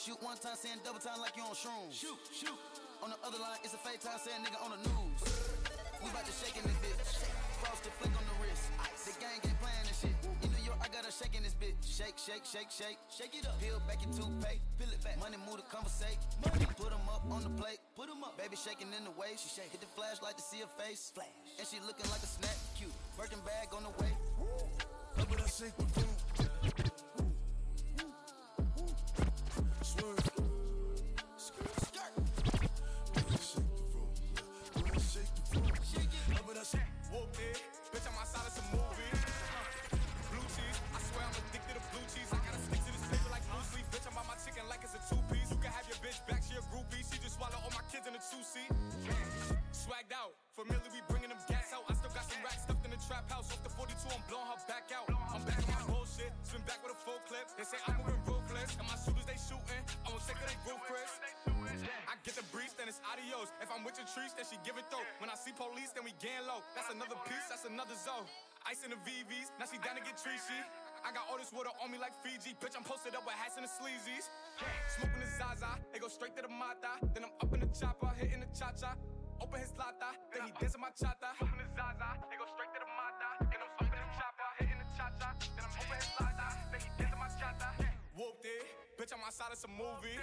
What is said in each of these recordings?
Shoot one time, saying double time like you on shrooms. Shoot, shoot. On the other line, it's a fake time, saying nigga on the news. We bout to shake in this bitch. Frosted flick on the wrist. The gang ain't playing this shit. In New York, I got her shaking this bitch. Shake, shake, shake, shake. Shake it up. Peel back your toothpaste. Peel it back. Money move to conversate. Money. Put them up on the plate. Put them up. Baby shaking in the waves. She shake. Hit the flashlight to see her face. Flash. And she looking like a snack. Cute. Birkin bag on the way. Look what I say. Bitch, I'm outside of some movie. Blue cheese, I swear I'm addicted to blue cheese. I gotta stick to this paper like Bruce Lee. Bitch, I'm on my chicken like it's a two-piece. You can have your bitch back, she a groupie. She just swallowed all my kids in a two-seat. Swagged out, familiar, we bringing them gas out. I still got some racks stuffed in the trap house. Off the 42, I'm blowing her back out. I'm back on my bullshit, swim back with a full clip. They say I'm moving ruthless, and my shooters, they shooting. I won't take her, they roof, Chris. I get the breeze, then it's adios. If I'm with your trees, then she give it though. When I see police, then we gang low. That's another piece, that's another zone. Ice in the VVs, now she down to get treachy. I got all this water on me like Fiji. Bitch, I'm posted up with hats and the sleazies. Smoking the Zaza, they go straight to the Mata. Then I'm up in the chopper, hitting the cha-cha. Open his lata, then he dancing my chata. Smoking the Zaza, they go straight to the Mata. Then I'm up in the chopper, hitting the cha-cha. Then I'm open his lata, then he dancing my chata. Whooped it, bitch, I'm outside of some movie.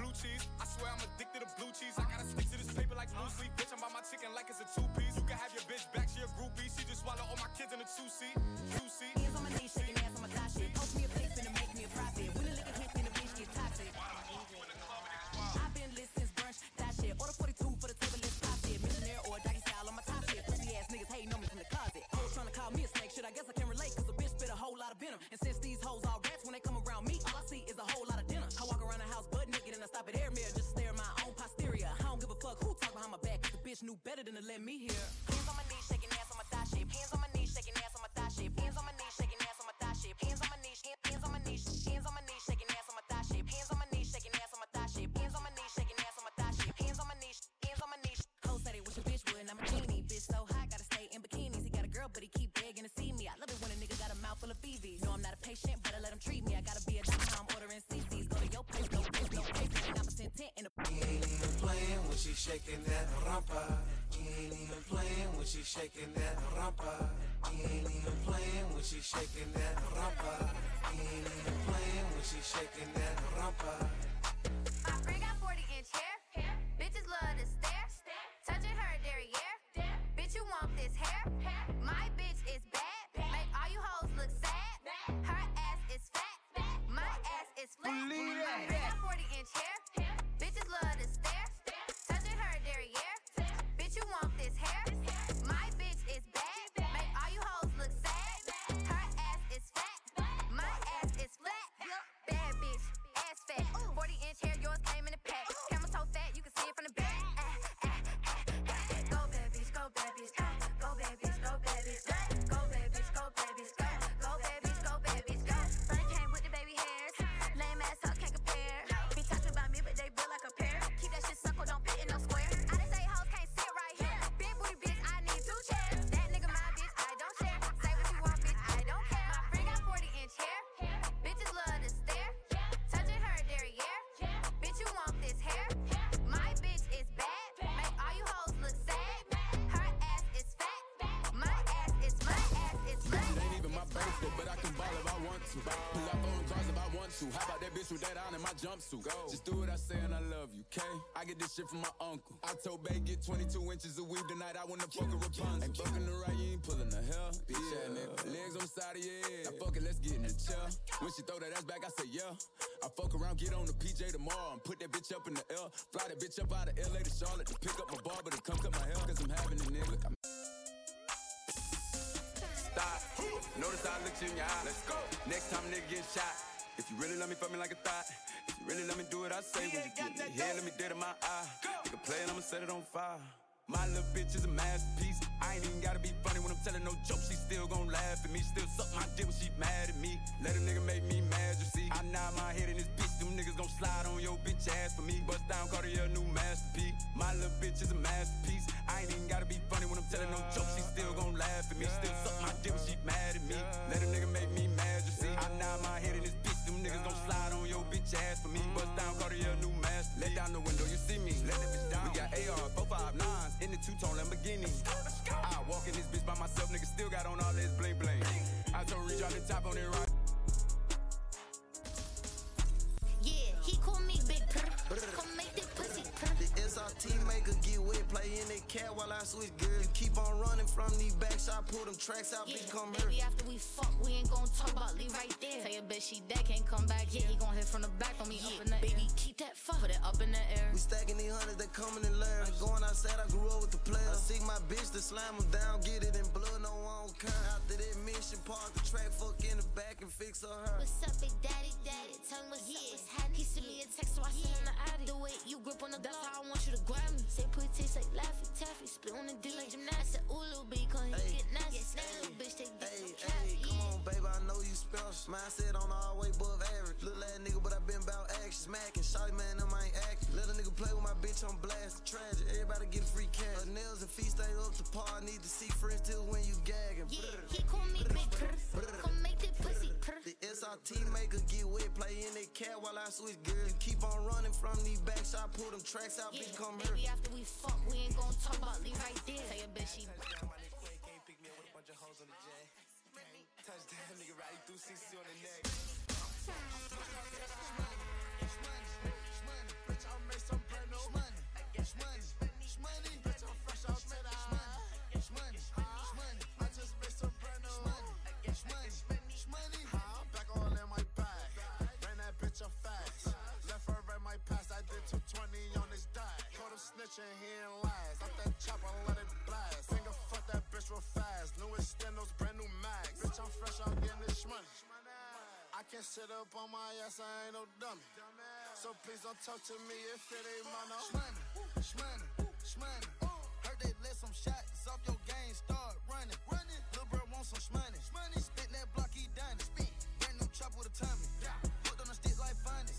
Blue cheese, I swear I'm addicted to blue cheese. I gotta stick to this paper like Bruce Lee. Bitch, I'm by my chicken like it's a two-piece. You can have your bitch back, she a groupie. She just swallowed all my kids in a two-seat. Two-seat. Hands on my knees, shaking ass on my thigh shit. Post me a face, finna make me a profit. When a liquor can't spend a bitch, get toxic. I've been lit since brunch, that shit. Order 42 for the table, let's pop shit. Millionaire or a doggy style on my top shit. Pussy ass niggas hating on me from the closet. I was tryna call me a snake, shit, I guess I can relate. Cause a bitch spit a whole lot of venom. And since these hoes all rats, when they come around me, all I see is a whole lot of dinner. I walk around the house butt naked and I stop at air mirror just to stare at my own posterior. I don't give a fuck who talk behind my back, cause the bitch knew better than to let me hear. Hands on my knees, shaking ass on my thigh shape. Hands on my knees, shaking ass on my thigh shape. Hands on my knees, shaking ass on my thigh shape. Hands on my knees, hands on my knees, hands on my knees, shaking ass on my thigh shape. Hands on my knees, shaking ass on my thigh shape. Hands on my knees, shaking ass on my thigh shape. Hands on my knees, hands on my knees. Ho said it was your bitch would, and I'm a genie. Bitch so hot, gotta stay in bikinis. He got a girl, but he keep begging to see me. I love it when a nigga got a mouth full of BBs. No, I'm not a patient, but I let him treat me. I gotta be a doctor, I'm ordering CCs. Go to your place, no place, no place. And I'm a intent in the. He ain't even playing when she shaking that rumpa. He ain't even playing when she shaking that rumpa. He ain't even playing when she shaking that rumpa. He ain't even playing when she shaking that rumpa. I bring out 40-inch hair. Bitches love to stare. Touching her derriere. Bitch, you want this hair? My bitch is bad. Make all you hoes look sad. Her ass is fat. My ass is flat. I bring out 40-inch hair. Bitches love to stare. Touching her derriere. Bitch, you want this hair? My bitch is bad. Make all you hoes look sad. Her ass is fat. My ass is flat. Bad bitch, ass fat. 40-inch hair, yours came in the pack. Camel toe fat, you can see it from the back. Go babies, go babies, go babies, go babies, go babies, go, go babies, go babies, go. Bunny came with the baby hairs, lame ass hoes can't compare. Be talking about me, but they build like a pair. Keep that shit circle, don't fit in no square. I done say hoes can't sit right here. Big booty bitch, I need 2 chairs. That nigga my bitch, I don't share. Say what you want, bitch, I don't care. My friend got 40-inch hair. Bitches love to stare. Touching her derriere. Bitch, you want this hair? My bitch is bad. Make all you hoes look sad. But I can ball if I want to. Pull up on cars if I want to. How about that bitch with that on in my jumpsuit? Go. Just do what I say and I love you, okay? I get this shit from my uncle. I told Bae get 22 inches of weave tonight. I wanna fuck a Rapunzel. Ain't bucking the right, you ain't pulling the hell. Bitch, yeah, man. Legs on the side of your head. Now fuck it, let's get in the chair. When she throw that ass back, I say yeah. I fuck around, get on the PJ tomorrow and put that bitch up in the L. Fly that bitch up out of LA to Charlotte to pick up my bar, but it come cut my hair cause I'm having a nigga. Stop. Notice I looked you in your eye. Let's go. Next time nigga get shot. If you really love me, fuck me like a thot. If you really let me do what I say, when you get me here, let me dead in my eye. Nigga play and I'ma set it on fire. My little bitch is a masterpiece. I ain't even gotta be funny when I'm telling no joke. She still gon' laugh at me. Still suck my dick when she mad at me. Let a nigga make me mad, you see. I nod my head in this bitch. Them niggas gon' slide on your bitch ass for me. Bust down, Cartier, new masterpiece. My little bitch is a masterpiece. I ain't even gotta be funny when I'm telling no joke. She still gon' laugh at me. Still suck my dick when she mad at me. Let a nigga make me mad, you see. I nod my head in this bitch. Them niggas gon' slide on your bitch bitch ass for me. Bust down, go to your new master. Let down the window, you see me. Let that bitch down. We got AR, 459s in the two-tone Lamborghini. I walk in this bitch by myself, nigga still got on all this bling bling. I told Reach on the top on it right. Yeah, he call me Big Purr. Come make this pussy purr. The SRT maker get wet, play in that cat while I switch gears. You keep on running from these backs, I pull them tracks out, bitch, come here. Baby, after we fuck, we ain't gon' talk about leave right there. Tell your bitch she dead, can't come back, yeah, he gon' hit from the back on me, yeah. Up in the baby, air. Keep that fuck, put it up in the air. We stacking these hundreds, they coming in lair. I'm going outside, I grew up with the players. I seek my bitch to slam them down, get it in blood, no one don't care. After that mission, park the track, fuck in the back and fix her hair. What's up, big daddy, daddy, tell me what's up, what's happening. He sent me a text, so I sent him the Audi. The way you grip on the block, how I want you to grab me. Say put it taste like Laffy Taffy, split on the D like gymnastics. Said, ooh, little B, cause he get nasty. Yes, little bitch, they get some cap. Come on, baby, I know you special. Mindset on all way above average. Little ass nigga, but I been bout action. Smacking, shawty man, them ain't acting. Little nigga play with my bitch, I'm blasting. Tragic, everybody get a free cash. Her nails and feet stay up to par. Need to see friends till when you gagging. Yeah, he call me Big Purse. Come make that pussy purr. The SRT maker get wet, play in that cat while I switch gears. You keep on running from these backs, I pull them tracks out, bitch, come here. Baby, after we fuck, we ain't gon' talk about leave right there. Tell your bitch she can't pick me up with a bunch of hoes on the J. Touchdown, nigga, riding through 60 on the neck. It's money, bitch, I made some brand new money. It's money, bitch, I'm fresh out to the eye. It's money, I just made some brand new money. It's money, I'm back all in my bag. Ran that bitch up fast. Left her at my past, I did 220 on his dime. Caught him snitching, he ain't lies. Up that chopper, let it blast. Finger fuck that bitch real fast. Louis Stendos, brand new max. Bitch, I'm fresh out getting this money. I can't sit up on my ass, I ain't no dummy. So please don't talk to me if it ain't my no. Shmoney. Heard they let some shots off your game, start running. Lil' bro want some shmoney. Spit that block, he done it. Spit. Brand new chop with a tummy. Hooked on the stick like funny.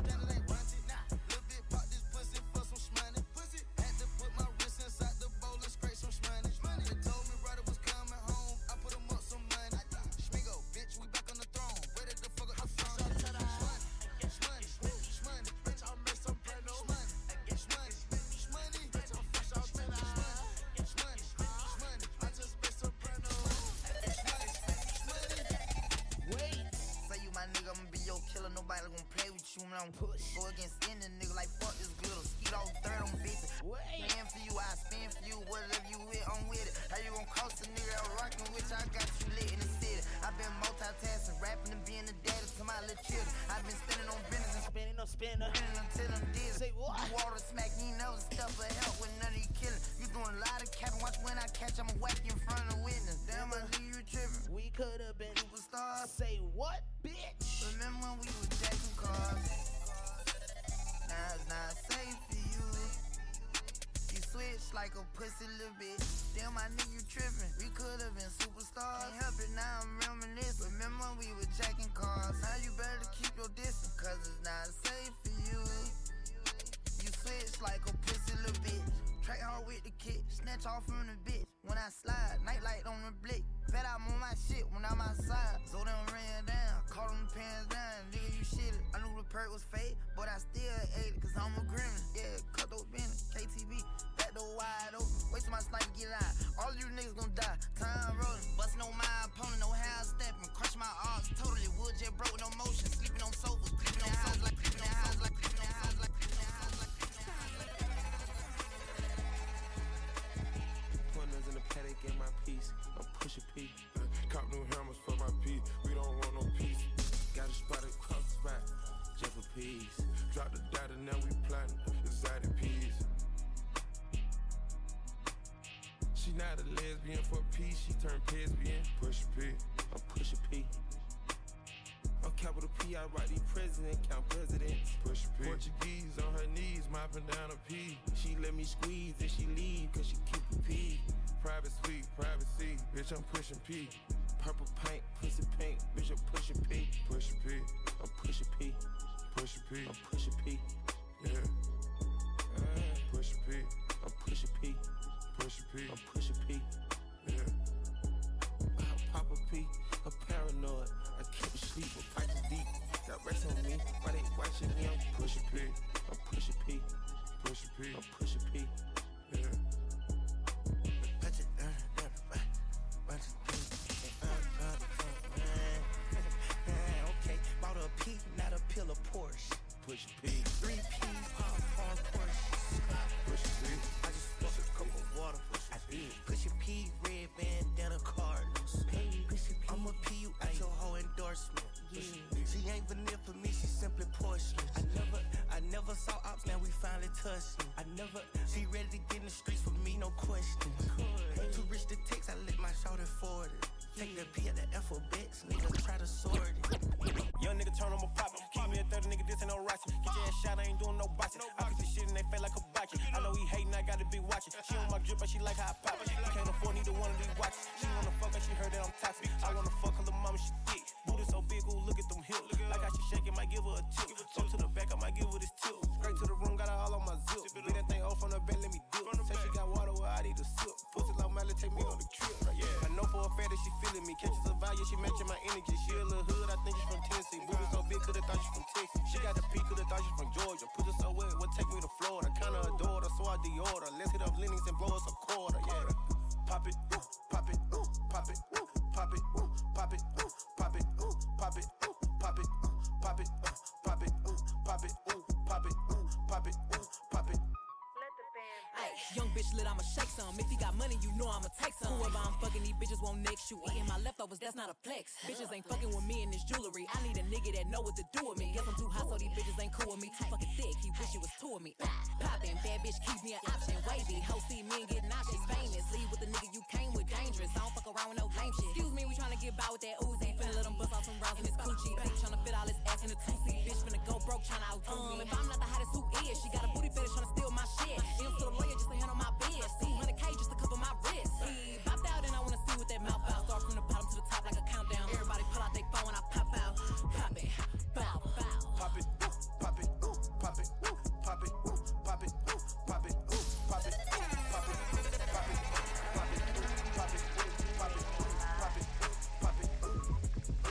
Standard ain't wanted, nah. Little bit pop this pussy for some shmoney. Pussy. Had to put my wrist inside the bowl and scrape some shmoney. They told me brother was coming home, I put him up some money. Shmigo, bitch, we back on the throne, ready to fuck up the phone. Shmoney, bitch, I made some brand new money. Shmoney, bitch, I'm fresh out the eye. Shmoney, I just made some brand new money. Wait. Say you my nigga, I'ma be your killer. Nobody gon' play with you when I'm push. Go against any nigga like fuck this glitter. Skeet all third on bitches. Spin for you, I spin for you. Whatever you with, I'm with it. How you gon' cross a nigga out rockin' with you? I got you lit in the city. I been multitasking, rapping and being a daddy to my little children. I been spinning on business and spinning until I'm dead. Say what? You water smack, you know the stuff for help with none of you killing. You doing a lot of capping. Watch when I catch, I'ma whack you in front of the witness. Damn, I leave you trippin'. We could've been superstars. Say what? Bitch. Remember when we were jacking cars? Now it's not safe for you. You switch like a pussy little bitch. Damn, I knew you trippin'. We could've been superstars. Can't help it, now I'm reminiscing. Remember when we were jacking cars? Now you better keep your distance, cause it's not safe for you. You switch like a pussy little bitch. Track hard with the kick, snatch off from the bitch. When I slide, nightlight on the blick. Bet I'm on my shit when I'm outside. So them ran down, caught them pants down. Nigga, you shitted. I knew the perk was fake, but I still ate it, cause I'm a grimace. Yeah, cut those bins, KTB. Back door wide open, wait till my sniper get out. All you niggas gon' die, time rolling. Bustin' on my opponent, no how I steppin'. Crush my arms, totally. Wood jet broke, no motion. Sleeping on sofas, creepin' on houses like creepin' on houses like creepin' on houses like creepin' on houses like creepin' on houses like. Punners in the paddock in my piece, I'm pushing P. Cop new hammers for my P, we don't want no peace. Got a spot across the spot, just for peace. Drop the data, now we plotting, exotic peas. She not a lesbian for peace, she turned lesbian. Push P, I'm pushing P. On capital P, I write the president, count presidents. Push P. Portuguese on her knees, mopping down a P. She let me squeeze and she leave, cause she keep a P. Private suite, privacy, bitch, I'm pushing P. Purple paint, pussy paint, bitch, I'm pushing P. Push P, I'm pushing P. Push P, I'm pushing P. Yeah. Push P, I'm pushing P. Push P, I'm pushing P. Yeah. Papa P, a paranoid, I can't sleep, but I just deep. Got rest on me, why they push P. 3 P's, popcorn, push P. I just push a cup of water, I did. Push a P, red bandana, Cardinals. I'ma pee you at your whole endorsement. She ain't vanilla for me, she simply porcelain. I never saw ops, now we finally touched me. She ready to get in the streets with me, no question. To reach the ticks, I lit my shoulder forward. Take the P at the alphabets, nigga, try to sort it. Young nigga turn on my pop. Keep me a 30, nigga, this ain't no rocket. Get your ass shot, I ain't doing no boxing. I put this shit in they face like a box. I know he hatin', I gotta be watching. She on my drip, but she like how I pop. I can't afford neither one of these watches. She wanna fuck and she heard that I'm toxic. I wanna fuck her little mama, she thick. Booty so big, ooh, look at them hips. Like how she shaking, might give her a tip. Go to the back, I might give her this tip. Straight to the room, got her all on my zip. Beat that thing off on her back, let me dip. Say she got water, well, I need a sip. Pussy like Miley, take me on the trip. I know for a fact that she feeling me. Catches a value, she matching my energy. She a little hood, I think she's from Tennessee. Booty so big, coulda thought she from Texas. She got the P, coulda thought she from Georgia. Put her so wet, would take me to Florida. Kinda adored her, so I deodor. Let's hit up Lennox and blow us a quarter, yeah. Pop it, pop it, pop it, pop it, pop it, pop it, pop it, pop it, pop it, pop it, pop it, pop it, pop it, pop it. Ay, young bitch lit, I'ma shake some. If he got money, you know I'ma take some. Whoever I'm fucking, these bitches won't next you. Eating my leftovers, that's not a flex. Bitches ain't fucking with me in this jewelry. I need a nigga that know what to do with me. Guess I'm too hot, so these bitches ain't cool with me. Too fucking thick, he wish he was two of me. Poppin', bad bitch, keep me an option. Wavy, hoe see me and get nauseous. Famous, leave with the nigga you came with. Dangerous, I don't fuck around with no lame shit. Excuse me, we tryna get by with that Uzi. Finna let him bust off some rounds in his coochie. Bitch tryna fit all his ass in a two-seat. Bitch finna go broke, tryna outdo me. If I'm not the hottest, who is? She got a booty fetish, tryna steal my shit. M's to the lawyer just to handle my biz. 200K just to cover my wrist. Bopped out and I wanna see what that mouth out. Start from the bottom to the top like a countdown. Everybody pull out their phone when I pop out. Pop it, bow, bow. Pop it, pop it, pop it, pop it, pop it, pop it, pop it, pop it, pop it, pop it, pop it, pop it, pop it, pop it.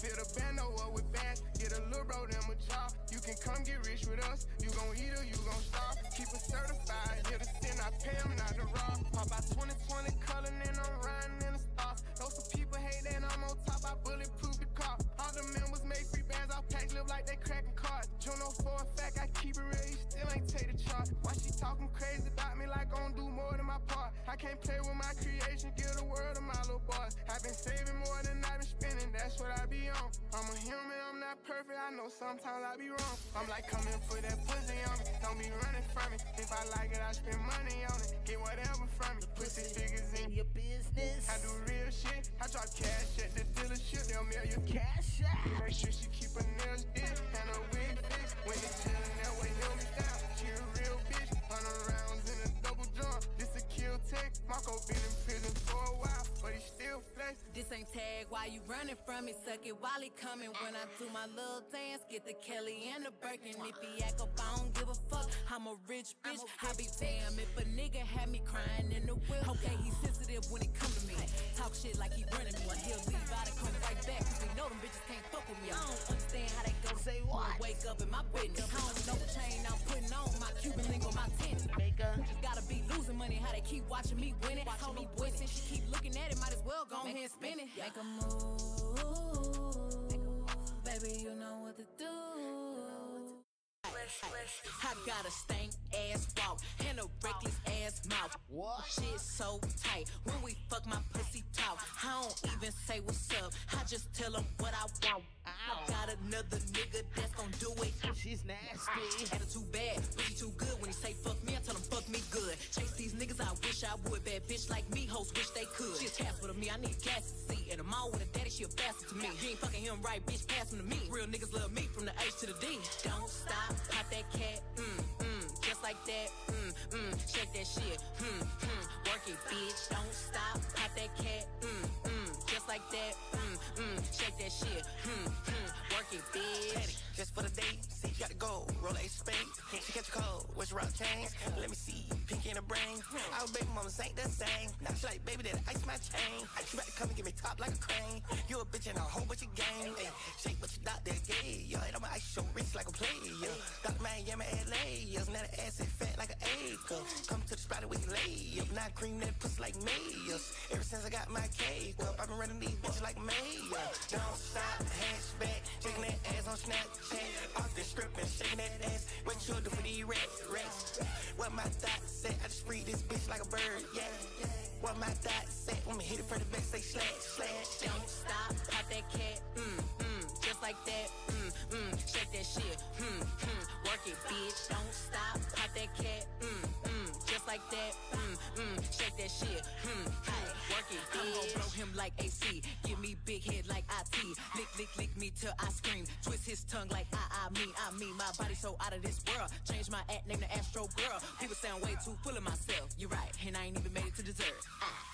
Fill the bando up with bass. Get a little bro, them a job. You can come get rich with us. You gon' eat or you gon' starve. Keep it certified. Here to sin, I pay them not to rob. Pop out 2020 color, and I'm riding in the stars. Though some people hate that I'm on top, I bulletproof the car. All the men was made free bands, I pack live like they cracking cards. Juno for a fact, I keep it real, you still ain't take the charge. Why she talking crazy about me like I don't do more than my part? I can't play with my creation, give the world to my little boys. I've been saving more than I've been spending, that's what I be on. I'm a human, I'm not perfect, I know sometimes I be wrong. I'm like, come and put that pussy on me. Don't be running from it. If I like it, I spend money on it. Get whatever from it. Pussy figures in your business. I do real shit. I drop cash at the dealership. They'll mail you cash out. Make sure she keep her nails deep and her wig fixed. When it's chillin' that way, he'll be down. She a real bitch. 100 rounds in a double drum. This a kill tech. Marco been in prison for a while, but he still flex. This ain't tag. Why you running from it? Suck it while he coming. When I do my little dance, get the Kelly and the Birkin. If he act up, I don't give a fuck. I'm a rich bitch. I be damn if a nigga had me crying in the whip. Okay, he's sensitive when it come to me. Talk shit like he running me. He'll leave out and come right back. Cause we know them bitches can't fuck with me. I don't understand how they go. Say what? Wake up in my business. I don't know what chain I'm putting on. My Cuban link on my tennis. Just gotta be losing money. How they keep watching me win it. Told me boy, since she keep looking at it, might as well go ahead and spin it. Make a move. Baby, you know what to do. I got a stank ass walk and a reckless ass mouth. What? Shit so tight when we fuck my pussy talk. I don't even say what's up, I just tell him what I want. I got another nigga that's gon' do it. She's nasty. Attitude bad, really too good. When he say fuck me, I tell him fuck me good. Chase these niggas, I wish I would. Bad bitch like me, hoes wish they could. She's half with me, I need gas to see. And I'm all with a daddy, she a bastard to me. You ain't fucking him right, bitch, pass him to me. Real niggas love me from the H to the D. Don't stop, pop that cat, just like that, shake that shit, work it, bitch. Don't stop, pop that cat, just like that, shake that shit, work it, bitch. Petty, just for the date, see you got to go, roll a spade, can't you catch a cold, what's your rock chains, let me see, pink in the brain, our baby mamas ain't the same, now she like, baby, that ice my chain, you about to come and get me top like a crane, you a bitch and a whole bunch of game, ay, shake but you not that gay, yo, and I'ma ice your wrist like a player, Dr. Miami, LA, yo, now the ass is fat like an acre, come to the spot and we can lay up, not cream that pussy like mayors, ever since I got my cake up, I've been running these bitches like mayors, don't stop, hatchback, rest. What my thoughts said, I just free this bitch like a bird, yeah. What my thoughts said, when we hit it for the best, they slash, slash. Don't stop, pop that cat, just like that, shake that shit, work it, bitch. Don't stop, pop that cat, just like that, shake that shit, work it, bitch. I'm gon' blow him like AC, give me big head like IT, lick me till I scream, twist his tongue like I mean, my body so out of this world, change my act, name the Astro Girl, people sound way too full of myself, you're right, and I ain't even made it to dessert,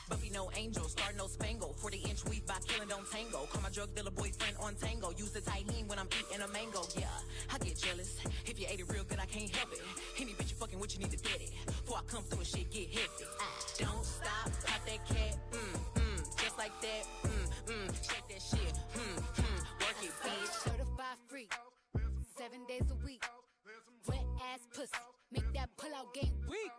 Buffy no angel, star no spangle, 40-inch weave by killing don't tango, call my drug dealer boyfriend on tango, use the tahine when I'm eating a mango, yeah, I get jealous, if you ate it real good I can't help it, any bitch you fucking with you need to get it, before I come through and shit get hefty, don't stop, pop that cat, just like that, shake that shit, work it, bitch. Certified free, 7 days a week, wet ass pussy, make that pull out game weak.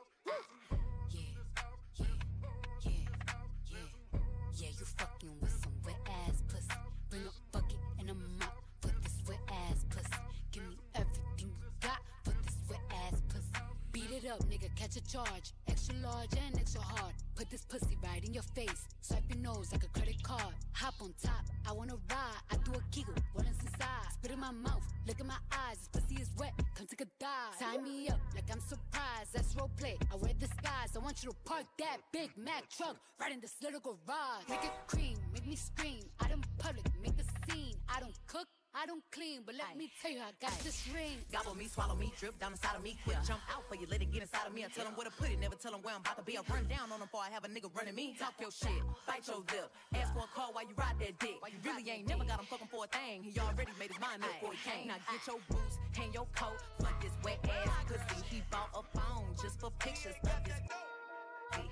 Yeah, you fucking with some wet ass pussy, bring a bucket and a mop for this wet ass pussy, give me everything you got for this wet ass pussy, beat it up nigga, catch a charge, extra large and extra hard, put this pussy right in your face, swipe your nose like a credit card, hop on top, I wanna ride, I do a giggle, rolling inside, spit in my mouth, look in my eyes, this pussy is wet, come take a dive, tie me up like I'm surprised, that's role play, I wear disguise, I want you to park that Big Mac truck right in this little garage, make it cream, make me scream, out in public, make a scene, I don't cook, I don't clean, but let me tell you, I got this ring. Gobble me, swallow me, drip down inside of me, quick jump out for you, let it get inside of me. I tell them where to put it, never tell them where I'm about to be. I run down on them before I have a nigga running me. Talk your shit, bite your lip, ask for a call while you ride that dick. You really ain't never got him fucking for a thing. He already made his mind up before he came. Now get your boots, hang your coat, fuck this wet ass pussy. He bought a phone just for pictures of this.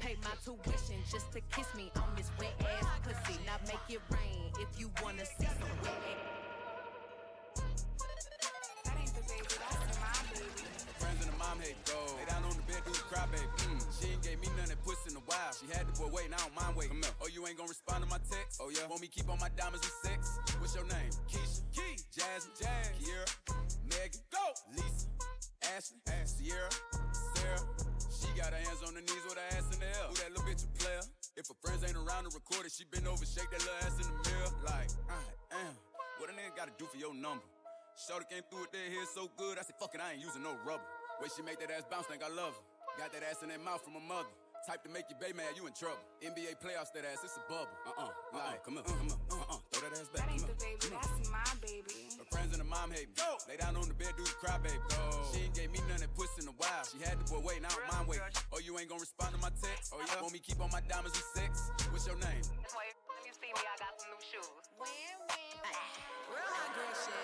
Pay my tuition just to kiss me on this wet ass pussy. Now make it rain if you wanna see some wet ass. Friends and the mom hate gold. Lay down on the bed, do the cry, baby. She ain't gave me none of that puss in a while. She had the boy waiting, I don't mind waiting. Oh, you ain't gonna respond to my text? Oh, yeah. Want me keep on my diamonds with sex? What's your name? Keisha, Key, Jasmine, Jazz, Kiera, Megan, Go, Lisa, Ashley, Sierra, Sarah. She got her hands on her knees with her ass in the air. Who that little bitch a player? If her friends ain't around to record it, she been over, shake that little ass in the mirror. Like, what a nigga gotta do for your number? Shorty came through with that hair so good, I said, fuck it, I ain't using no rubber. Way she make that ass bounce, think I love her. Got that ass in that mouth from her mother. Type to make your bae mad, you in trouble. NBA playoffs, that ass, it's a bubble. Come on, throw that ass back. That ain't the baby, that's my baby. Her friends and her mom hate me. Go. Lay down on the bed, do the cry, baby. Go. She ain't gave me none of that puss in a while. She had the boy waiting, I don't mind waiting. Oh, you ain't gonna respond to my text? Oh, yeah. Want me keep on my diamonds with sex? What's your name? That's why you see me, I got some new shoes. Real hot girl shit.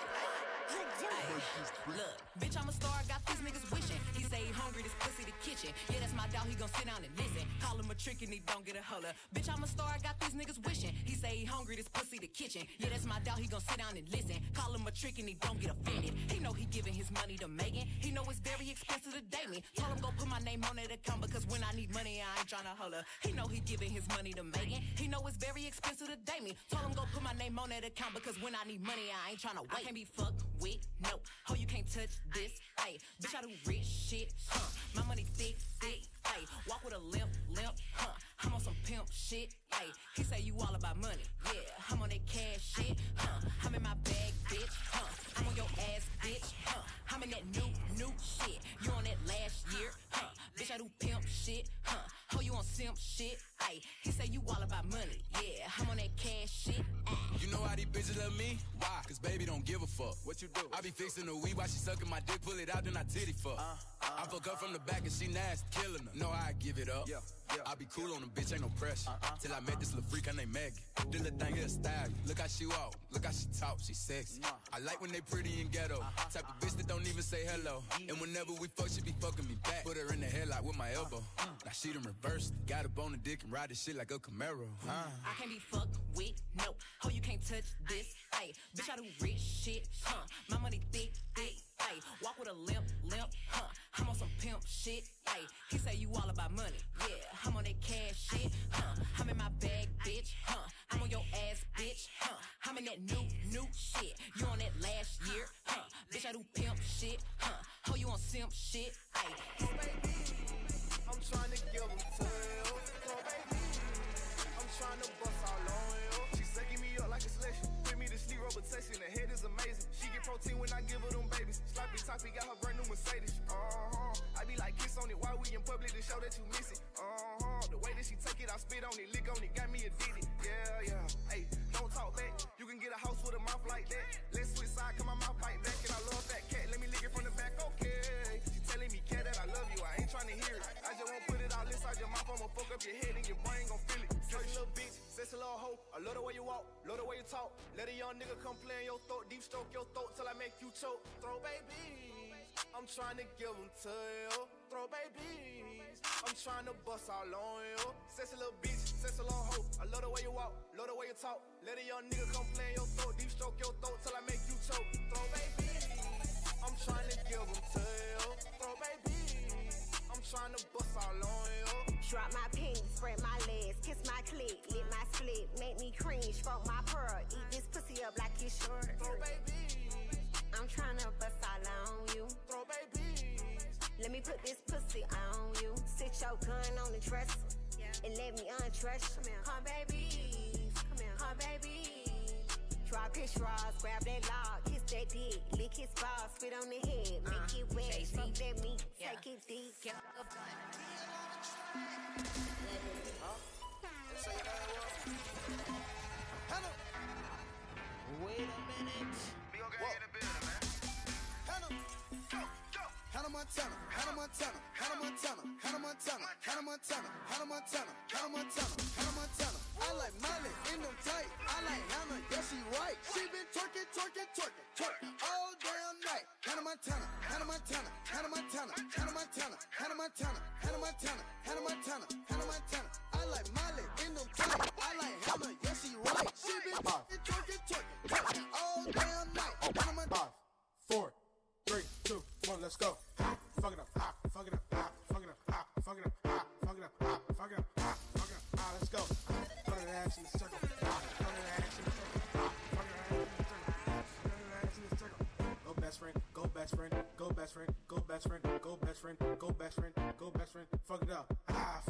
Look, bitch, I'm a star, got these niggas wishing. He say he hungry, this pussy the kitchen. Yeah, that's my dog, he gon' sit down and listen. Call him a trick and he don't get a holler. Bitch, I'm a star, got these niggas wishing. He say he hungry, this pussy the kitchen. Yeah, that's my dog, he gon' sit down and listen. Call him a trick and he don't get offended. He know he giving his money to Megan. He know it's very expensive to date me. Told him go put my name on that account, because when I need money, I ain't tryna holler. He know he giving his money to Megan. He know it's very expensive to date me. Told him go put my name on that account, because when I need money, I ain't tryna wait. I can't be fucked with. No, oh, you can't touch this, ayy. Bitch, I do rich shit, My money thick, ayy. Walk with a limp, I'm on some pimp shit, ayy. He say you all about money, yeah. I'm on that cash shit, I'm in my bag, bitch, I'm on your ass, bitch, I'm in that new shit. You on that last year, Bitch, I do pimp shit, Oh, you on simp shit, ayy. He say you all about money, yeah. I'm on that cash shit, You know how these bitches love me? Why? Cause baby don't give a fuck. What you do? I be fixing the weed while she sucking my dick, pull it out, then I titty fuck. I fuck her from the back and she nasty, killing her. No, I give it up. Yeah. I be cool on the bitch, ain't no pressure. Till I met this little freak, I named Maggie. This little thing here style. Look how she walk, look how she talk, she sexy. I like when they pretty and ghetto. Type of bitch that don't even say hello. And whenever we fuck, she be fucking me back. Put her in the headlock with my elbow. Now she done reversed. Got a bone and dick and ride this shit like a Camaro. I can't be fucked with, no. Oh, you can't touch this, ayy. Bitch, I do rich shit, My money thick, ayy. Ay, walk with a limp, huh? I'm on some pimp shit. Ay, he say you all about money. Yeah, I'm on that cash shit, huh? I'm in my bag, bitch, huh? I'm on your ass, bitch, huh? I'm in that new shit. You on that last year, huh? Bitch, I do pimp shit, huh? Oh, you on simp shit, ay. Oh, baby, I'm tryna give him 12. Oh, baby, I'm tryna bust all on you. She sucking me up like a selection. With me to sleep, rubber texting. The head is amazing. She get protein when I give her them babies. Sloppy toppy, got her brand new Mercedes. I be like, kiss on it while we in public to show that you miss it. The way that she take it, I spit on it, lick on it, got me addicted. Yeah. Hey, don't talk back. You can get a house with a mouth like that. Let's switch side, come my mouth bite back. And I love that cat. Let me lick it from the back, okay? She telling me, cat, that I love you. I ain't tryna hear it. I just won't put it all inside your mouth. I'ma fuck up your head and your brain gon' feel it. Sexy little bitch, sexy little hoe. I love the way you walk, love the way you talk. Let a young nigga come play in your throat, deep stroke your throat till I make you choke. Throw babies, I'm tryna give them to you. Throw babies, I'm tryna bust all on you. Sexy little bitch, sexy little hoe. I love the way you walk, love the way you talk. Let a young nigga come play in your throat, deep stroke your throat till I make you choke. Throw babies, I'm tryna give them to you. Throw babies, I'm tryna bust all on you. Drop my penny, spread my legs, kiss my clit, lit my split, make me cringe, fuck my pearl, eat this pussy up like it's yours. Throw babies, I'm tryna bust all on you. Throw babies, let me put this pussy on you. Sit your gun on the dresser, yeah, and let me undress you. Come babies, come babies. Drop his drawers, grab that log, kiss that dick, lick his balls, spit on the head, make it wet, JC. Fuck that meat, yeah, take it deep. Wait a minute. We gon' get in the building, man. Hannah, go. Hannah Montana. I like Molly in them tight. I like Hannah, yeah, she right. She been twerking all damn night. Hannah Montana. I like Molly in them tight. I like Hannah, yeah, she right. She been twerking all damn night. Hannah Montana. 5, 4, 3, 2, 1, let's go. Fuck it up. Ah, let's go. Throw that ass in the circle. Go best friend. Fuck it up. Ah,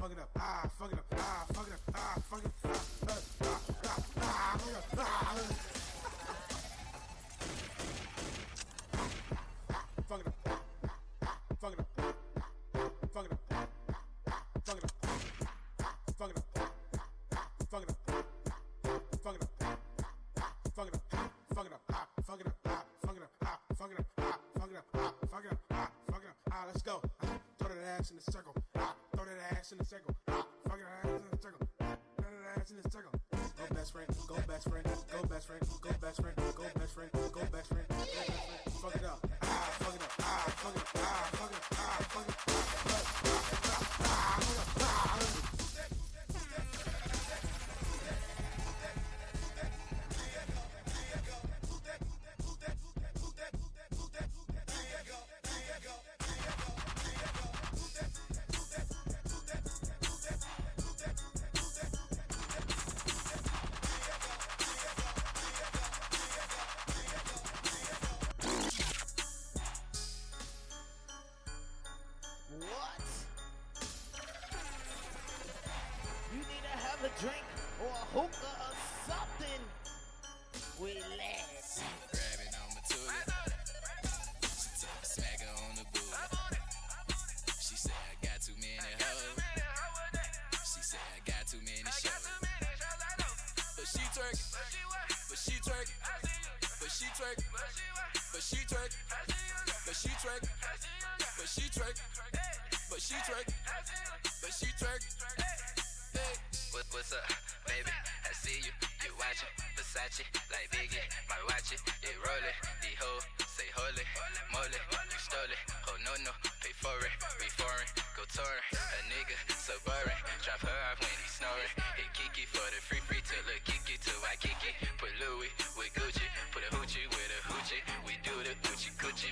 let's go. Throw that ass in the circle. Throw that ass in the circle. Go best friend. Fuck it up.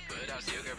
But I'm still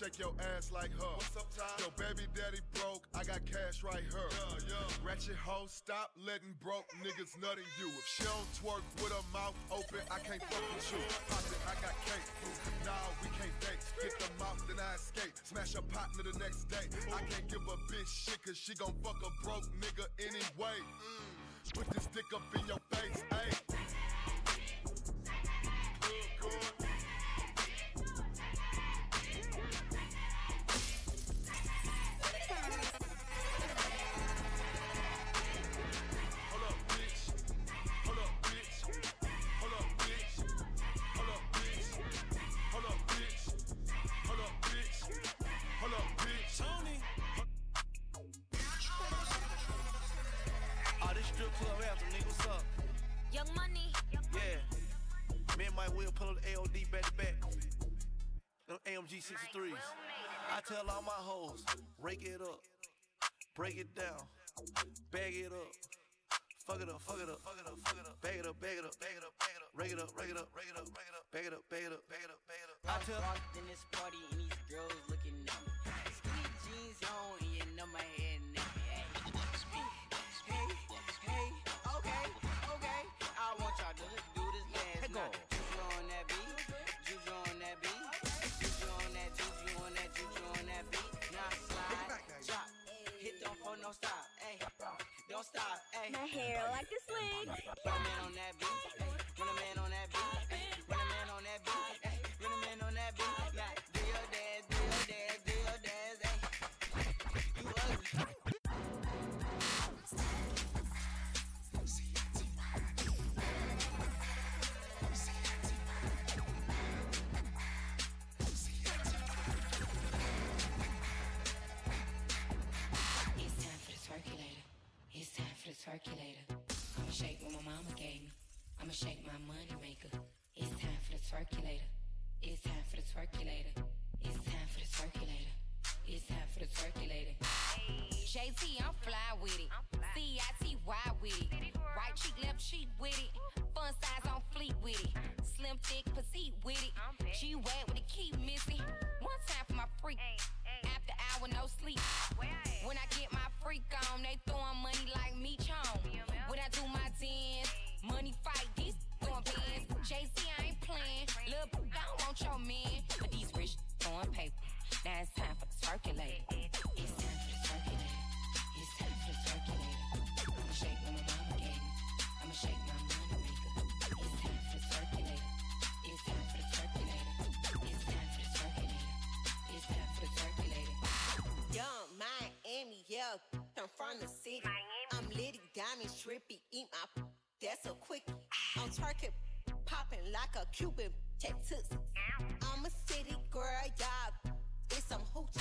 shake your ass like her. What's up, Ty? Yo, baby daddy broke, I got cash right here. Yeah. Ratchet hoe, stop letting broke niggas nutting you. If she don't twerk with her mouth open, I can't fuck with you. Pop it, I got cake. Nah, we can't date. Get the mouth, then I escape. Smash her partner the next day. I can't give a bitch shit, cause she gon' fuck a broke nigga anyway. Put this dick up in your face, ayy. Club after, nigga, what's up? Young Money. Yeah. Me and Mike Will pull up the AOD back to back. Them AMG 63s. I tell all my hoes, rake it up, break it down, bag it up, fuck it up, fuck it up, fuck it up, fuck it up, bag it up, bag it up, bag it up, bag it up, rake it up, rake it up, rake it up, rake it up, bag it up, bag it up, bag it up, bag it up. I tell walked in this party and these girls looking at me. Skinny jeans on and you know my head now. I want y'all to do this dance. Hey, go. Juju on that beat, juju on that beat, juju on that, juju on that, juju on that beat. Now slide, drop, hit don't for no stop. Ay, don't stop. Ay. My hair like a slick. Run a man on that beat, run a man on that beat, run a man on that beat, run a man on that beat. Now do your dance, do your dance, do your dance. Ay. You ugly. Circulator. I'ma shake what my mama gave me. I'ma shake my money maker. It's time for the circulator. It's time for the circulator. It's time for the circulator. It's time for the circulator. Hey. JT, I'm fly with it. CITY with it. Right cheek, left cheek with it. Fun size on fleet with it. Slim, thick, petite with it. G-Wag with the key missing. One time for my freak. After hour, no sleep. When I get my freak on, they throwing money like me chong. When I do my dance, money fight, these throwing pins. JC, I ain't playing. Lil' b- I don't want your man. But these rich throwing paper. Now it's time for the circulator. It's time for the circulator. It's time for the circulator. I'ma shake my mama game. I'ma shake my money maker. It's time for the circulator. It's time for the circulator. It's time for the circulator. It's time for the circulator. Young Miami, yeah, I'm from the city. I'm litty, diamond, trippy, eat my that's a quickie. I'm turkey, popping like a Cuban. Check toots. I'm a city girl, y'all. It's some hoochie.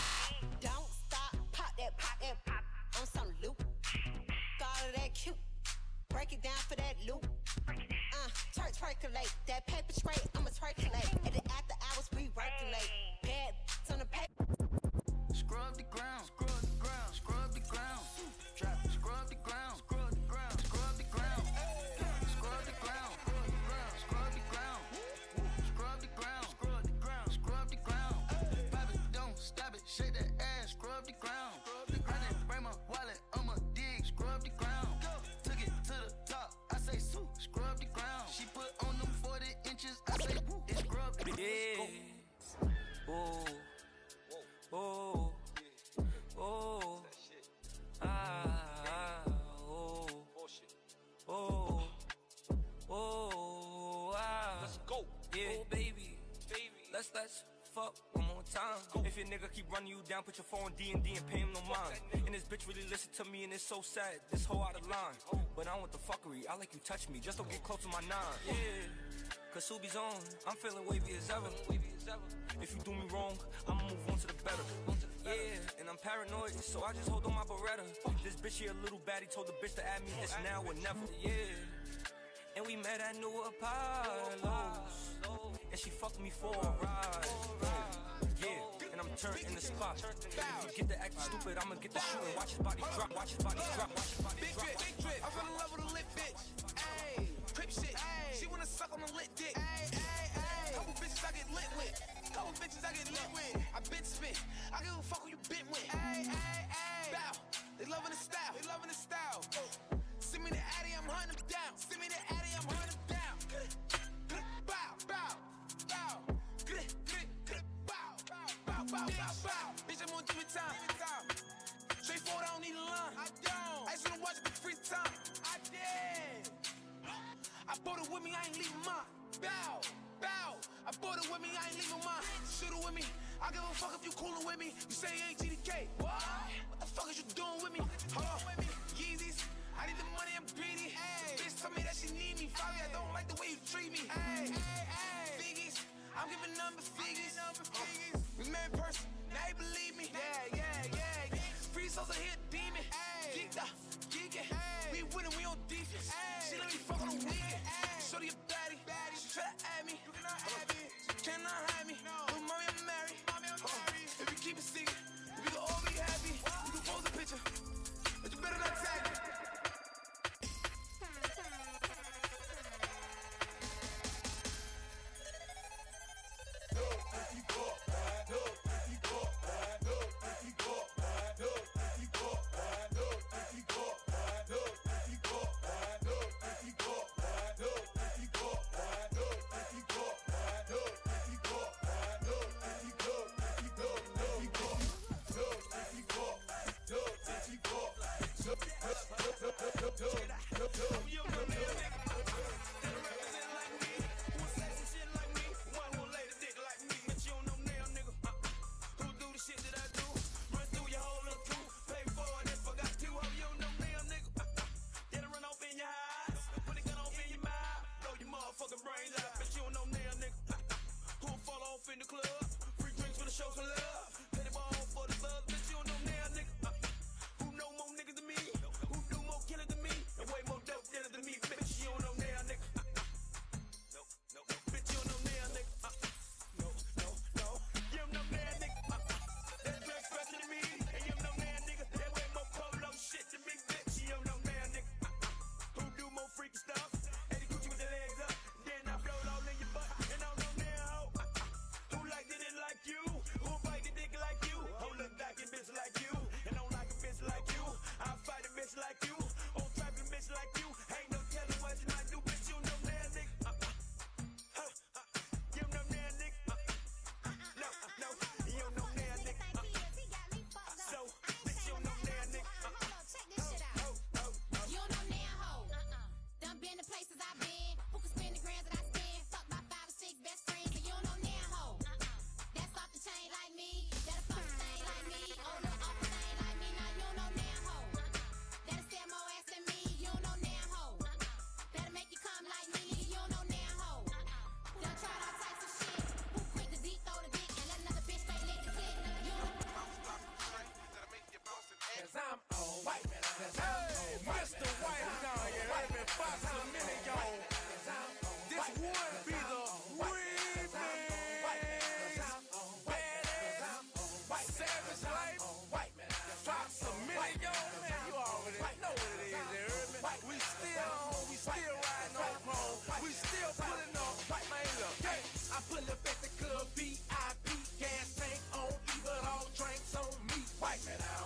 Don't stop, pop that, pop that, pop. On some loop. All of that cute. Break it down for that loop. Twerk, twerkulate. That paper tray, I'ma twerkulate. And then after hours, we workulate. Bad on the paper. Scrub the ground, scrub the ground, scrub the ground. Drop, scrub the ground, scrub the ground, scrub the ground. Scrub the ground, scrub the ground, scrub the ground. Scrub the ground, scrub the ground, scrub the ground. Pop it, don't stop it, shake that ass, scrub the ground. I didn't bring my wallet, I'ma dig, scrub the ground. Took it to the top, I say, soo, scrub the ground. She put on them 40 inches, I say, woo, it's scrub the ground. Whoa, whoa, whoa, ah, oh, oh, oh, ah. Let's go, yeah, oh, baby, baby, let's fuck one more time. If your nigga keep running you down, put your phone on D&D and pay him no mind. And this bitch really listen to me and it's so sad, this hoe out of line. But I want the fuckery, I like you touch me, just don't get close to my nine. Yeah, cause Subi's on, I'm feeling wavy as ever. If you do me wrong, I'ma move on to the better. Yeah, and I'm paranoid, so I just hold on my Beretta. This bitch here a little baddie, told the bitch to add me, it's now or never. Yeah, and we met at New Apollo's, and she fucked me for a ride. Yeah, and I'm turned in the spot. If you get to acting stupid, I'ma get to shooting. Watch his body drop, watch his body drop, watch his body drop. Big drip, big drip, I fell in love with a lit bitch. Ayy, crip shit, she wanna suck on a lit dick. Ayy, ayy, ayy, couple bitches I get lit with, couple bitches bitches I get lit with. I been spit. I give a fuck who you been with. Ay, ay, ay. Bow. They loving the style. They loving the style. Send me the Addy, I'm hunting them down. Send me the Addy, I'm hunting them down. Bow, bow, bow. Bow, bow, bow, bow, bow. Bitch, I'm on give it time. Straightforward, I don't need a line. I don't. I just wanna watch it the free time. I did. I bought it with me, I ain't leaving mine. Bow, bow. I bought it with me, I ain't leaving mine. Shoot it with me. I give a fuck if you coolin' with me. You say you ain't TDK. What the fuck is you doing with me? Hold on. Yeezys. I need the money, I'm greedy. Bitch told me that she need me. Probably I don't like the way you treat me. Figgies. I'm giving number figures. We met in person. Now you believe me. Yeah. Free souls are here, demon. Geeked up, geeking. We winning, we on defense. She let me fuck on the weekend. Shorty a baddie. She try to add me. You cannot add me. She cannot hide me. With mommy, I'm married. If we keep it secret, we can all be happy. You can pose a picture, but you better not tag me.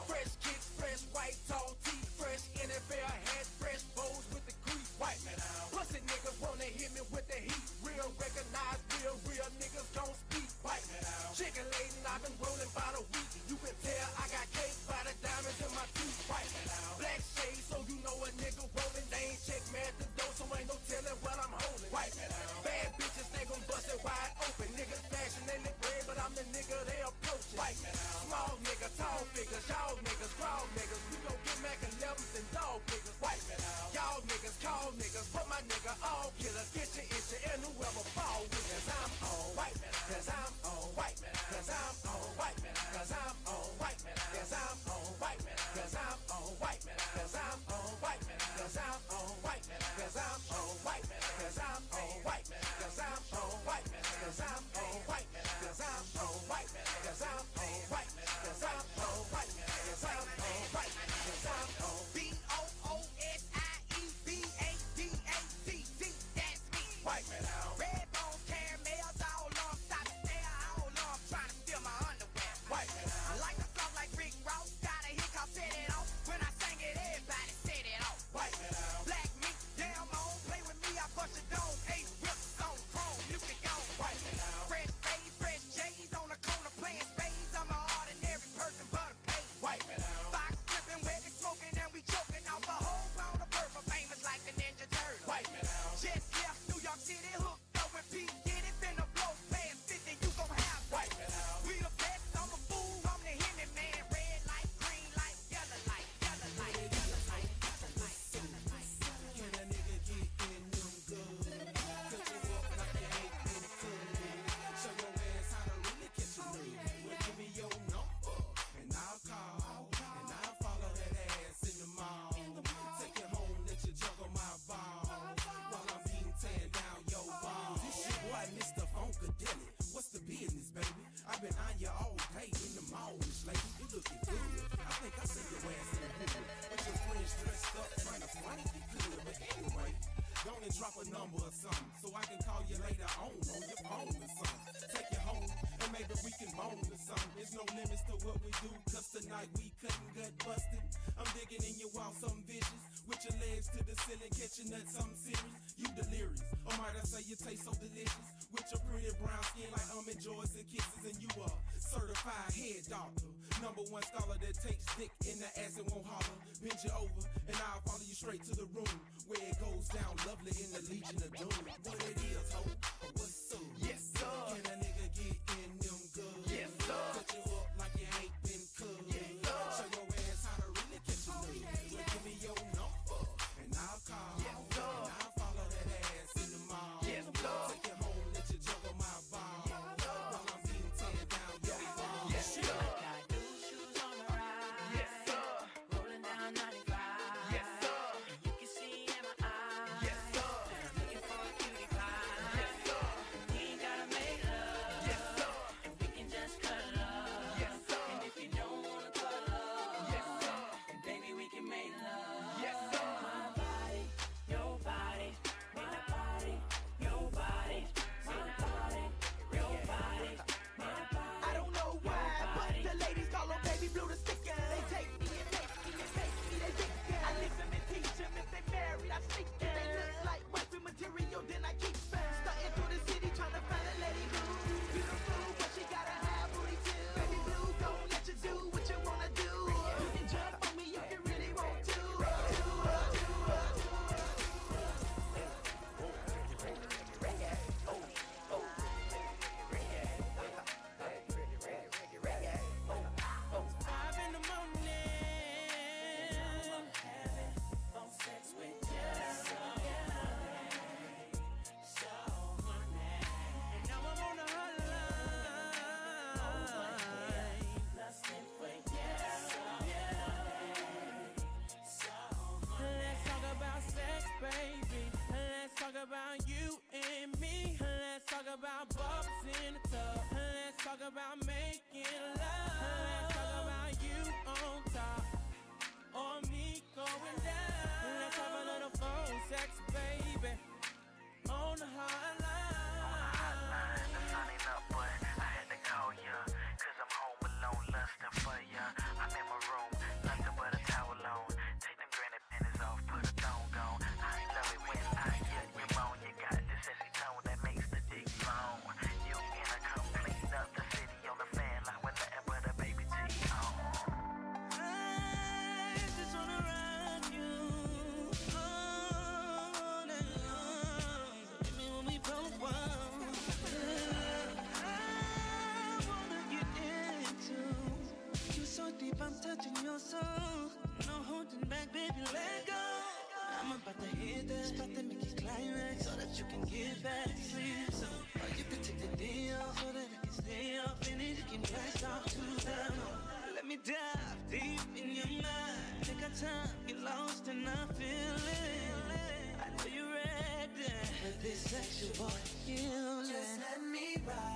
Fresh kicks, fresh white tall tee, fresh NFL hat, fresh bows with the crease. Wipe me down. Plus a nigga. and you want some vicious. With your legs to the ceiling, catching nuts, something serious. You delirious, oh my, I say you taste so delicious. With your pretty brown skin like almond joys and kisses. And you a certified head doctor, #1 scholar that takes dick in the ass and won't holler. Bend you over and I'll follow you straight to the room where it goes down lovely in the Legion of Doom. What it is, ho, or what's up? Yes, sir. Can a nigga get in them goods? Yes, sir. Cut you up like you ain't been cooked. Yes, sir. Show your ass how to really catch a nigga. Yeah, yeah. Give me your number and I'll call. Yes, sir. And I'll follow that ass in the mall. Yes, sir. Take you home, let you juggle my ball. Yes, while I'm being tongue down your ball. Yes, sir. I got new shoes on the ride. Yes, sir. Rolling down 95. Yes, sir. And you can see in my eyes. Yes, sir. I'm looking for a cutie pie. Yes, sir. We ain't gotta make love. Yes, sir. And we can just cuddle up. Yes, sir. And if you don't wanna cuddle up, yes, sir. And baby, we can make love. Yes, sir. My body, your body. My body, your body. My body, your body. My body. I don't know why, but the ladies call on Baby Blue the sticker. They take me and make me and take me. They think I leave them and teach them. If they married, I sneak them. They look like weapon material, then I keep them. Starting through the city, trying to find a lady who beautiful, but she got a high booty too. Baby Blue, don't let you do what you wanna do. You can jump on me if you really want to. Five in the morning, having phone sex with you. So good, so funny. And now I'm on the hotline, lusting for you. So good, so funny. Let's talk about sex, baby. Let's talk about you and me. Let's talk about bumps in the tub. Let's talk about making love. Sex, baby, on the hotline. It's not enough, but I had to call ya, cause I'm home alone, lusting for ya. I'm in my room, nothing but a towel on. Take them granny panties off, put a thong on. I love it when I get you on. You got this sexy tone that makes the dick long. You in a complete up the city on the fan line with nothing but a baby tee on. I just wanna ride you. I'm touching your soul, no holding back, baby, let go. I'm about to hit that spot that make you climax, so that you can get back to sleep. So, or you can take the day off, so that I can stay up in it. You can blast off to the moon. Let me dive deep in your mind. Take our time, get lost and I feel it. I know you're ready for this sexual healing. Just let me ride.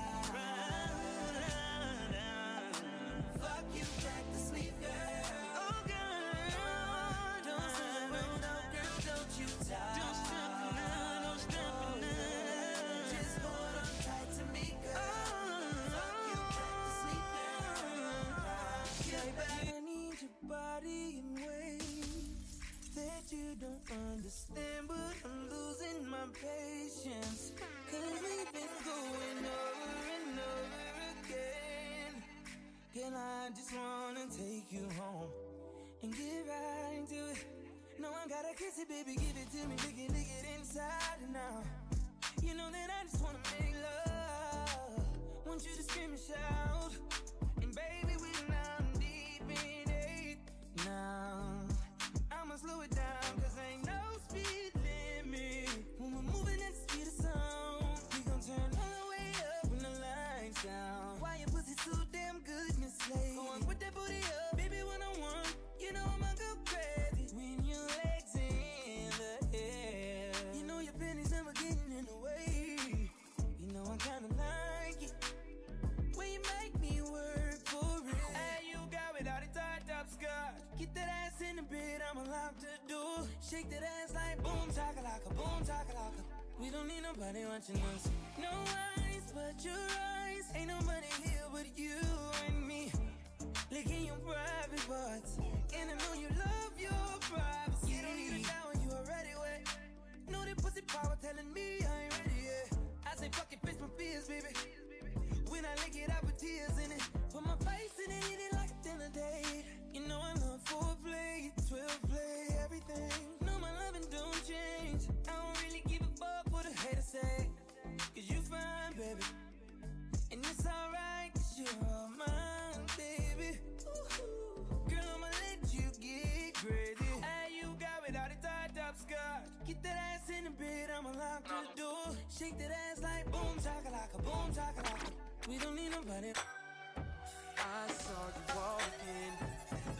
Understand, but I'm losing my patience, cause we've been going over and over again. Girl, I just wanna take you home and get right into it. No, I gotta kiss it, baby, give it to me, lick it inside and out. You know that I just wanna make love, want you to scream and shout. And baby, we're now deep in it. Now I'ma slow it down, cause ain't no speed limit. When we're moving at the speed of sound, we gon' turn all the way up when the lights down. Why your pussy so damn good, Miss Lady? Go on with that booty up, baby, one-on-one. You know I'ma go crazy when your legs in the air. You know your panties never getting in the way. You know I kinda like it when you make me work for it. Hey, you got without it tied up, Scott. Get that ass in the bed, I'm allowed to do. Shake that ass like boom, chakalaka, boom, chakalaka. We don't need nobody watching us. No eyes but your eyes. Ain't nobody here but you and me. licking your private parts. And I know you love your privacy. You don't need it now when you already wet. Know that pussy power telling me I ain't ready yet. I say fuck it, face my fears, baby. When I lick it, I put tears in it. Put my face in it, eat it like a dinner date. You know I love foreplay, 12 play, everything. No, my loving don't change. I don't really give a fuck what a hater say. Cause you fine, baby. And it's alright, cause you're all mine, baby. Ooh, girl, I'ma let you get crazy. Hey, you got without it tied up, Scott. Get that ass in the bed, I'ma lock the door. Shake that ass like boom, chakalaka, boom, chakalaka. We don't need nobody. I saw you walking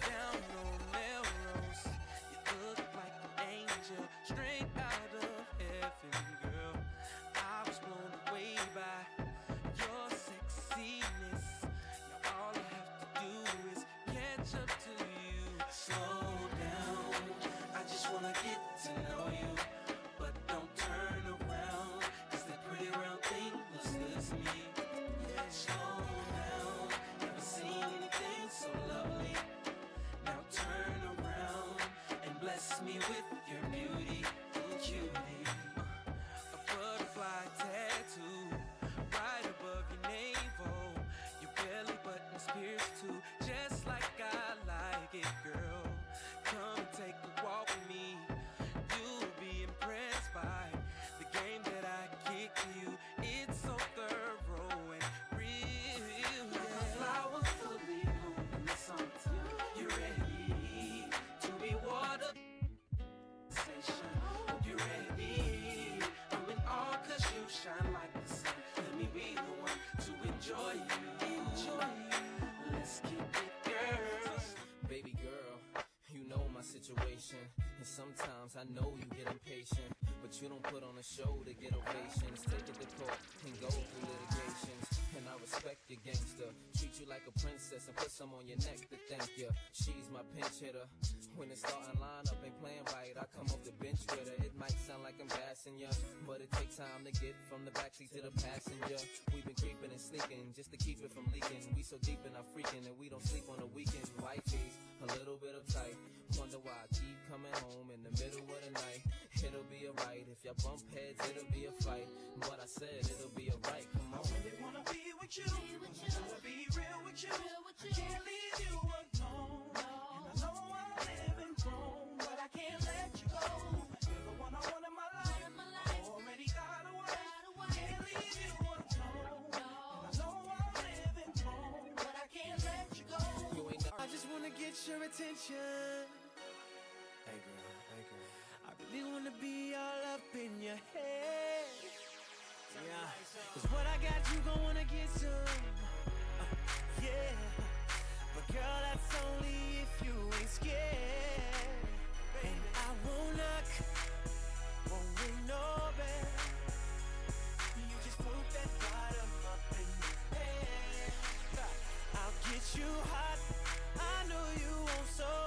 down on Melrose. You look like an angel, straight out of heaven, girl. I was blown away by your sexiness. Now all I have to do is catch up to you. Slow down, I just wanna get to know you. But don't turn around, cause that pretty round thing looks good to me. Slow down, never seen anything so lovely. Now turn around and bless me with your beauty, cutie. A butterfly tattoo right above your navel. Your belly button's pierced too, just like I like it, girl. Come and take a walk with me. You'll be impressed by the game that I kick to you. It's so thorough and real. Like a flower fully blown in the summertime. You're ready to be water. Sensation. You're ready. I'm in awe cause you shine like the sun. Let me be the one to enjoy you. Enjoy you. Let's keep it, girl. Baby girl, you know my situation. And sometimes I know you get impatient, but you don't put on a show to get ovations. Take it to court and go through litigations. And I respect your gangster. Treat you like a princess and put some on your neck to thank you. She's my pinch hitter. When it's starting lineup ain't playing right, I come off the bench with her. It might sound like I'm gassing ya, but it takes time to get from the backseat to the passenger. We've been creeping and sneaking just to keep it from leaking. We so deep in our freaking that we don't sleep on the weekend. Wifey's a little bit uptight. Wonder why I keep coming home in the middle of the night. It'll be alright. If y'all bump heads, it'll be a fight. But I said it'll be alright. Come on. I really wanna be with you. I wanna be real with you. I can't leave you alone. And I know I'm living wrong, but I can't let you go. You're the one I want in my life. Already got away. I can't leave you alone. And I know I'm living wrong, but I can't let you go. I just wanna get your attention. Hey girl, hey girl. I really wanna be all up in your head. Yeah, cause what I got you gon' wanna get some. Yeah, but girl, that's only if you ain't scared. And I won't knock, won't ring no bell. You just put that bottom up in your head. I'll get you hot, I know you won't so well.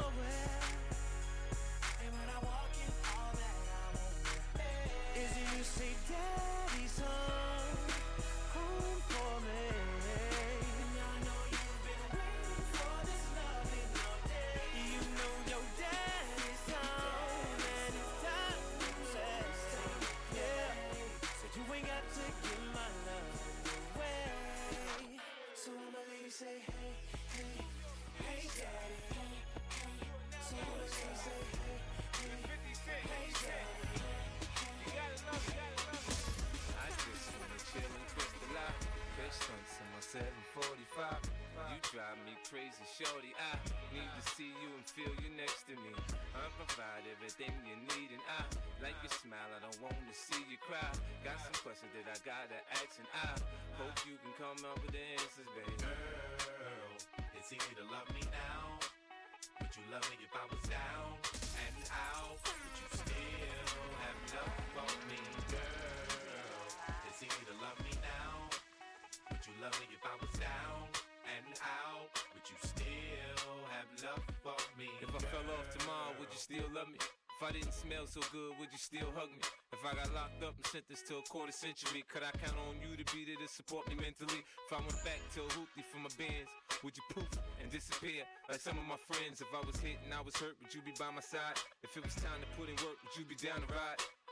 You say daddy's home for me. And I know you've been waiting for this loving all day. You know your daddy's home and it's time to test. Yeah, so you ain't got to give my love away. So I'ma let you say hey, hey, hey daddy. So I'ma let you say hey, hey, hey daddy. I just wanna chill and twist the lock. Fish stunts in my 745. You drive me crazy, shorty. I need to see you and feel you next to me. I provide everything you need, and I like your smile. I don't wanna see you cry. Got some questions that I gotta ask, and I hope you can come up with the answers, baby. Girl, it's easy to love me now. Would you love me if I was down and out? Would you still have love for me, girl? It's easy to love me now. Would you love me if I was down and out? Would you still have love for me, girl? If I fell off tomorrow, would you still love me? If I didn't smell so good, would you still hug me? If I got locked up and sentenced to a quarter century, could I count on you to be there to support me mentally? If I went back to a hoopty for my bands, would you poof and disappear like some of my friends? If I was hit and I was hurt, would you be by my side? If it was time to put in work, would you be down to ride?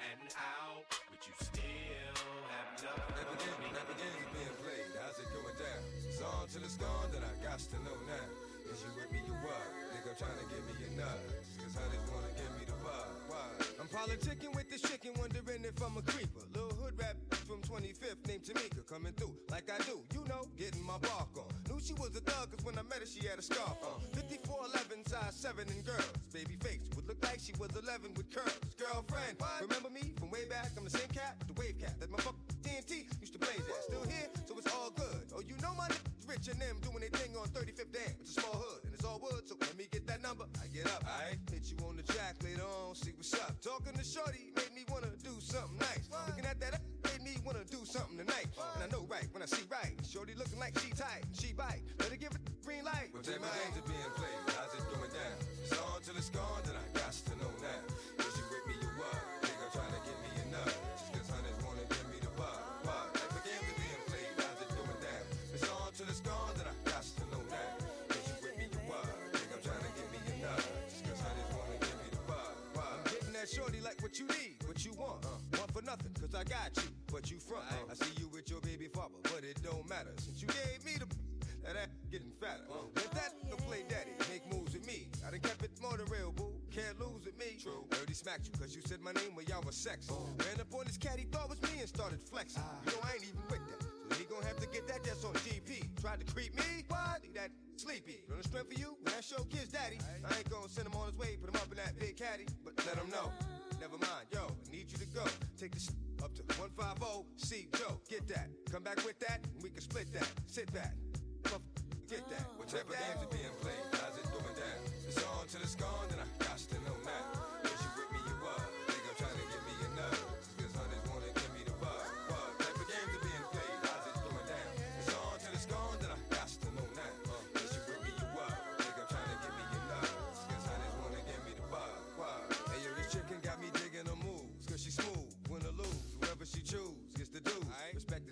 and out? Would you still have love for me? Rap again is being played, how's it going down? It's on till it's gone, then I got to know now. Is you with me, you what? Nigga trying to give me a nut, cause honey's wanna give me the bug. Why? I'm politicking with this chicken, wondering if I'm a creeper. Little hood rap from 25th named Tamika, coming through like I do, you know, getting my bark on. Knew she was a thug, cause when I met her she had a scarf on. 54'11", size 7 and girls. Baby face would look like she was 11 with curls. Girlfriend, what? Remember me from way back? I'm the same cat with the wave cat that my TNT used to blaze at. Still here, so it's all good. Oh, you know my Rich and them doing their thing on 35th damn. It's a small hood and it's all wood, so let me get that number. I get up, alright? Hit you on the track later on, see what's up. Talking to shorty made me wanna do something nice. What? Looking at that made me wanna do something tonight. What? And I know right when I see right. Shorty looking like she tight, she bite. Let her give it green light. With them games are being played, how's it going down? It's on till it's gone, then I got to know now. Is you with me, you what? Nigga trying to get me enough. Just cause hunters wanna give me the bug. Bug. Like the games are being played, how's it going down? It's on till it's gone, then I got to know now. Is you with me, you what? Nigga trying to get me enough. Just cause hunters wanna give me the bug. Bug. I'm getting that shorty like what you need, what you want. Want for nothing, cause I got you. But you front, I see you with your baby father, but it don't matter. Since you gave me the that ass getting fatter. Let that play daddy, make moves with me. I done kept it more than real, boo. Can't lose with me. True. Dirty smacked you, cause you said my name when y'all was sexy. Ran up on this cat, he thought was me and started flexing. You know I ain't even with that. So he gon' have to get that just on GP. Tried to creep me? What? Leave that sleepy. Run the strength for you? That's your kid's daddy. I ain't gon' send him on his way, put him up in that big caddy. But let him know. Never mind, yo, I need you to go. Take this up to 150, see Joe. Get that. Come back with that, and we can split that. Sit back. Get that. Whatever games are being played.